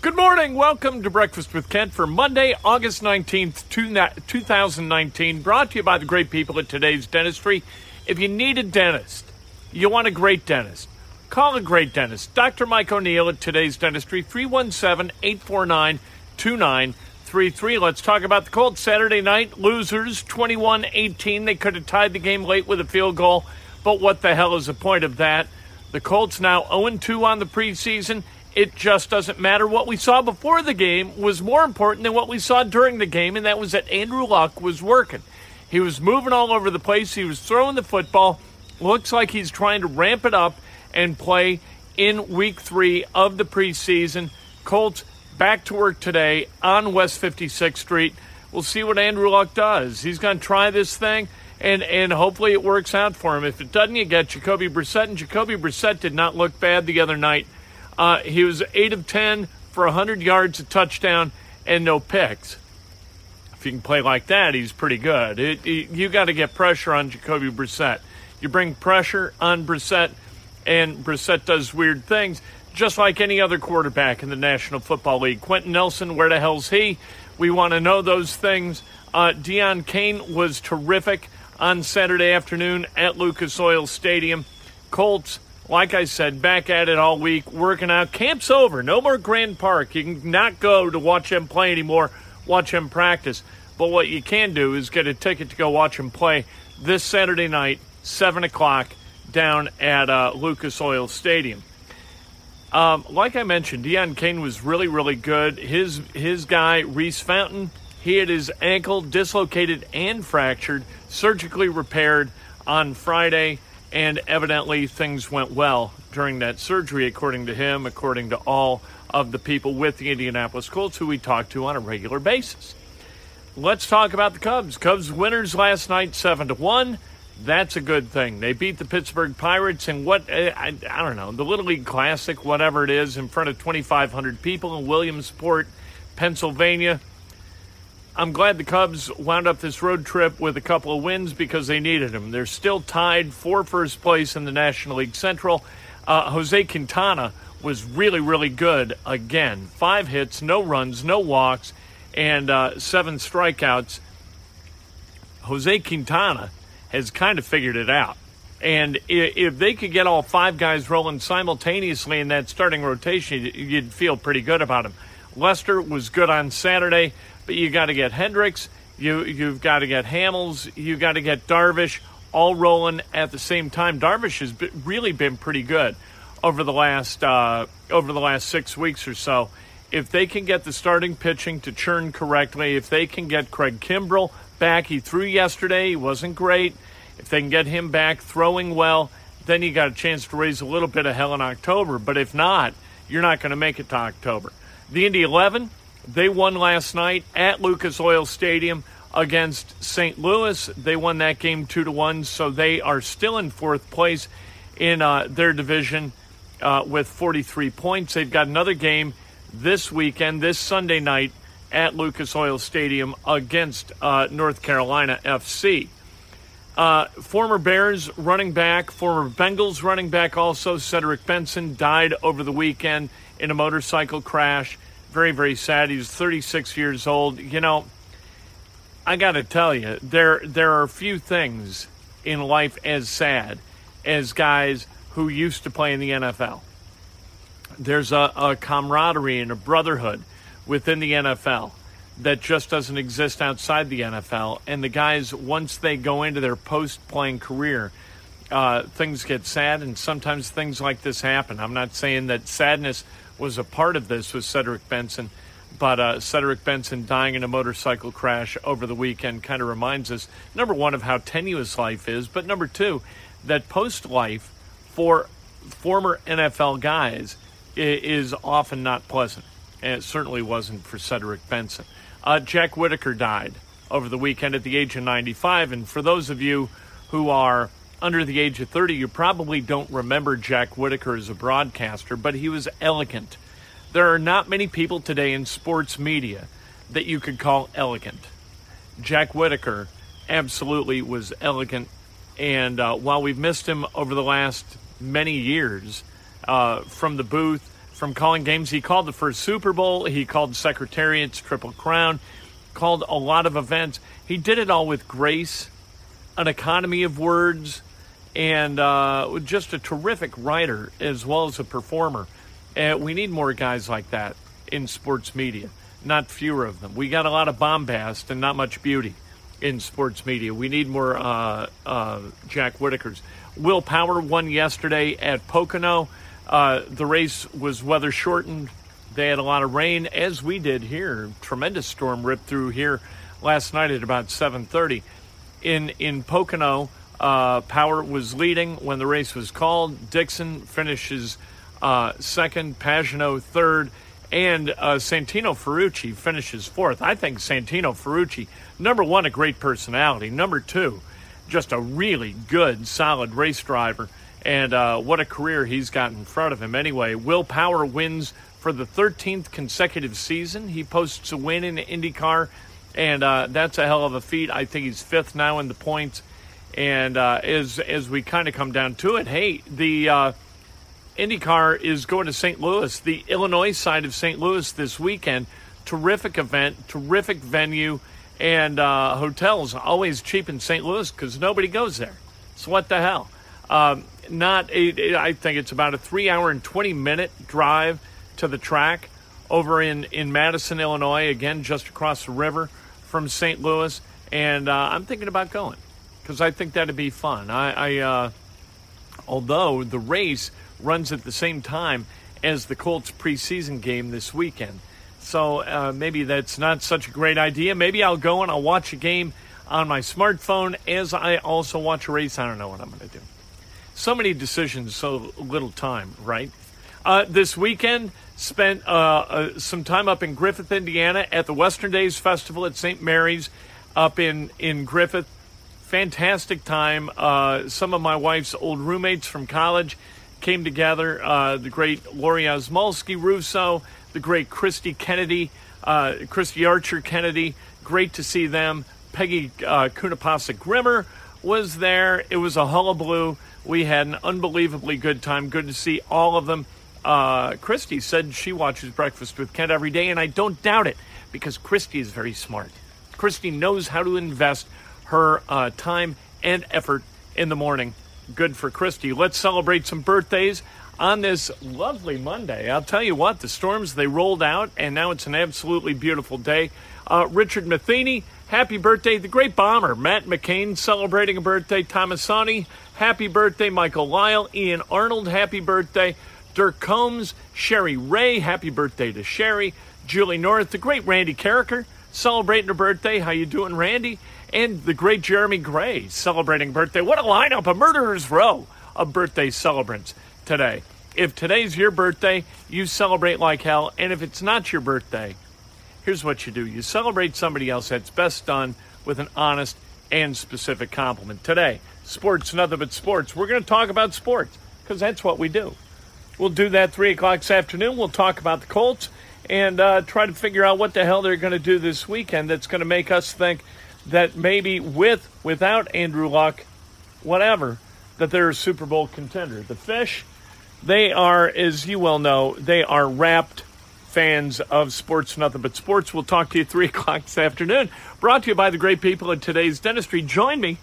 Good morning. Welcome to Breakfast with Kent for Monday, August 19th, 2019, brought to you by the great people at Today's Dentistry. If you need a dentist, you want a great dentist, call a great dentist. Dr. Mike O'Neill at Today's Dentistry, 317-849-2933. Let's talk about the Colts Saturday night. Losers, 21-18. They could have tied the game late with a field goal, but what the hell is the point of that? The Colts now 0-2 on the preseason. It just doesn't matter. What we saw before the game was more important than what we saw during the game, and that was that Andrew Luck was working. He was moving all over the place. He was throwing the football. Looks like he's trying to ramp it up and play in Week 3 of the preseason. Colts back to work today on West 56th Street. We'll see what Andrew Luck does. He's going to try this thing, and hopefully it works out for him. If it doesn't, you get Jacoby Brissett, and Jacoby Brissett did not look bad the other night. He was 8 of 10 for 100 yards, a touchdown, and no picks. If you can play like that, he's pretty good. You got to get pressure on Jacoby Brissett. You bring pressure on Brissett, and Brissett does weird things, just like any other quarterback in the National Football League. Quentin Nelson, where the hell's he? We want to know those things. Deion Kane was terrific on Saturday afternoon at Lucas Oil Stadium. Colts, like I said, back at it all week, working out. Camp's over. No more Grand Park. You can not go to watch him play anymore, watch him practice. But what you can do is get a ticket to go watch him play this Saturday night, 7 o'clock, down at Lucas Oil Stadium. Like I mentioned, Deion Kane was really, really good. His guy, Reese Fountain, he had his ankle dislocated and fractured, surgically repaired on Friday. And evidently, things went well during that surgery, according to him, according to all of the people with the Indianapolis Colts who we talk to on a regular basis. Let's talk about the Cubs. Cubs winners last night, 7-1. That's a good thing. They beat the Pittsburgh Pirates in what, I don't know, the Little League Classic, whatever it is, in front of 2,500 people in Williamsport, Pennsylvania. I'm glad the Cubs wound up this road trip with a couple of wins because they needed them. They're still tied for first place in the National League Central. Jose Quintana was really, really good again. 5 hits, no runs, no walks, and 7 strikeouts. Jose Quintana has kind of figured it out. And if they could get all 5 guys rolling simultaneously in that starting rotation, you'd feel pretty good about them. Lester was good on Saturday. But you got to get Hendricks, you've got to get Hamels, you got to get Darvish all rolling at the same time. Darvish has really been pretty good over the last 6 weeks or so. If they can get the starting pitching to churn correctly, if they can get Craig Kimbrell back, he threw yesterday, he wasn't great. If they can get him back throwing well, then you got a chance to raise a little bit of hell in October. But if not, you're not going to make it to October. The Indy 11. They won last night at Lucas Oil Stadium against St. Louis. They won that game 2-1, so they are still in 4th place in their division with 43 points. They've got another game this weekend, this Sunday night at Lucas Oil Stadium against North Carolina FC. Former Bears running back, former Bengals running back also, Cedric Benson, died over the weekend in a motorcycle crash. Very, very sad. He was 36 years old. You know, I got to tell you, there are few things in life as sad as guys who used to play in the NFL. There's a camaraderie and a brotherhood within the NFL that just doesn't exist outside the NFL. And the guys, once they go into their post-playing career, things get sad, and sometimes things like this happen. I'm not saying that sadness was a part of this with Cedric Benson, but Cedric Benson dying in a motorcycle crash over the weekend kind of reminds us, number one, of how tenuous life is, but number two, that post-life for former NFL guys is often not pleasant. And it certainly wasn't for Cedric Benson. Jack Whitaker died over the weekend at the age of 95. And for those of you who are under the age of 30, you probably don't remember Jack Whitaker as a broadcaster, but he was elegant. There are not many people today in sports media that you could call elegant. Jack Whitaker absolutely was elegant. And while we've missed him over the last many years, from the booth, from calling games. He called the first Super Bowl. He called Secretariat's Triple Crown, called a lot of events. He did it all with grace, an economy of words, and just a terrific writer as well as a performer. We need more guys like that in sports media, not fewer of them. We got a lot of bombast and not much beauty in sports media. We need more Jack Whitakers. Will Power won yesterday at Pocono. The race was weather shortened. They had a lot of rain, as we did here. Tremendous storm ripped through here last night at about 7:30. In Pocono, Power was leading when the race was called. Dixon finishes second, Pagenaud third, and Santino Ferrucci finishes fourth. I think Santino Ferrucci, number one, a great personality. Number two, just a really good, solid race driver. And what a career he's got in front of him. Anyway, Will Power wins for the 13th consecutive season. He posts a win in the IndyCar, and that's a hell of a feat. I think he's fifth now in the points. And as we kind of come down to it, hey, the IndyCar is going to St. Louis, the Illinois side of St. Louis this weekend. Terrific event, terrific venue, and hotels always cheap in St. Louis because nobody goes there. So what the hell? I think it's about a 3 hour and 20-minute drive to the track over in Madison, Illinois, again, just across the river from St. Louis. And I'm thinking about going because I think that'd be fun. I although the race runs at the same time as the Colts preseason game this weekend. So maybe that's not such a great idea. Maybe I'll go and I'll watch a game on my smartphone as I also watch a race. I don't know what I'm going to do. So many decisions, so little time, right? This weekend, spent some time up in Griffith, Indiana at the Western Days Festival at St. Mary's up in Griffith. Fantastic time. Some of my wife's old roommates from college came together. The great Lori Osmolsky-Russo, the great Christy Archer Kennedy. Great to see them. Peggy Kunapasa-Grimmer was there. It was a hullabaloo. We had an unbelievably good time. Good to see all of them. Christy said she watches Breakfast with Kent every day, and I don't doubt it because Christy is very smart. Christy knows how to invest her time and effort in the morning. Good for Christy. Let's celebrate some birthdays on this lovely Monday. I'll tell you what, the storms, they rolled out, and now it's an absolutely beautiful day. Richard Matheny, happy birthday. The great bomber, Matt McCain, celebrating a birthday. Thomasani, happy birthday. Michael Lyle, Ian Arnold, happy birthday. Dirk Combs, Sherry Ray, happy birthday to Sherry. Julie North, the great Randy Carricker, celebrating her birthday. How you doing, Randy? And the great Jeremy Gray, celebrating birthday. What a lineup, a murderer's row of birthday celebrants today. If today's your birthday, you celebrate like hell. And if it's not your birthday, here's what you do. You celebrate somebody else. That's best done with an honest and specific compliment. Today, sports, nothing but sports. We're going to talk about sports because that's what we do. We'll do that 3 o'clock this afternoon. We'll talk about the Colts and try to figure out what the hell they're going to do this weekend that's going to make us think that maybe without Andrew Luck, whatever, that they're a Super Bowl contender. The Fish, they are, as you well know, they are wrapped fans of sports, nothing but sports. We'll talk to you 3 o'clock this afternoon. Brought to you by the great people at Today's Dentistry. Join me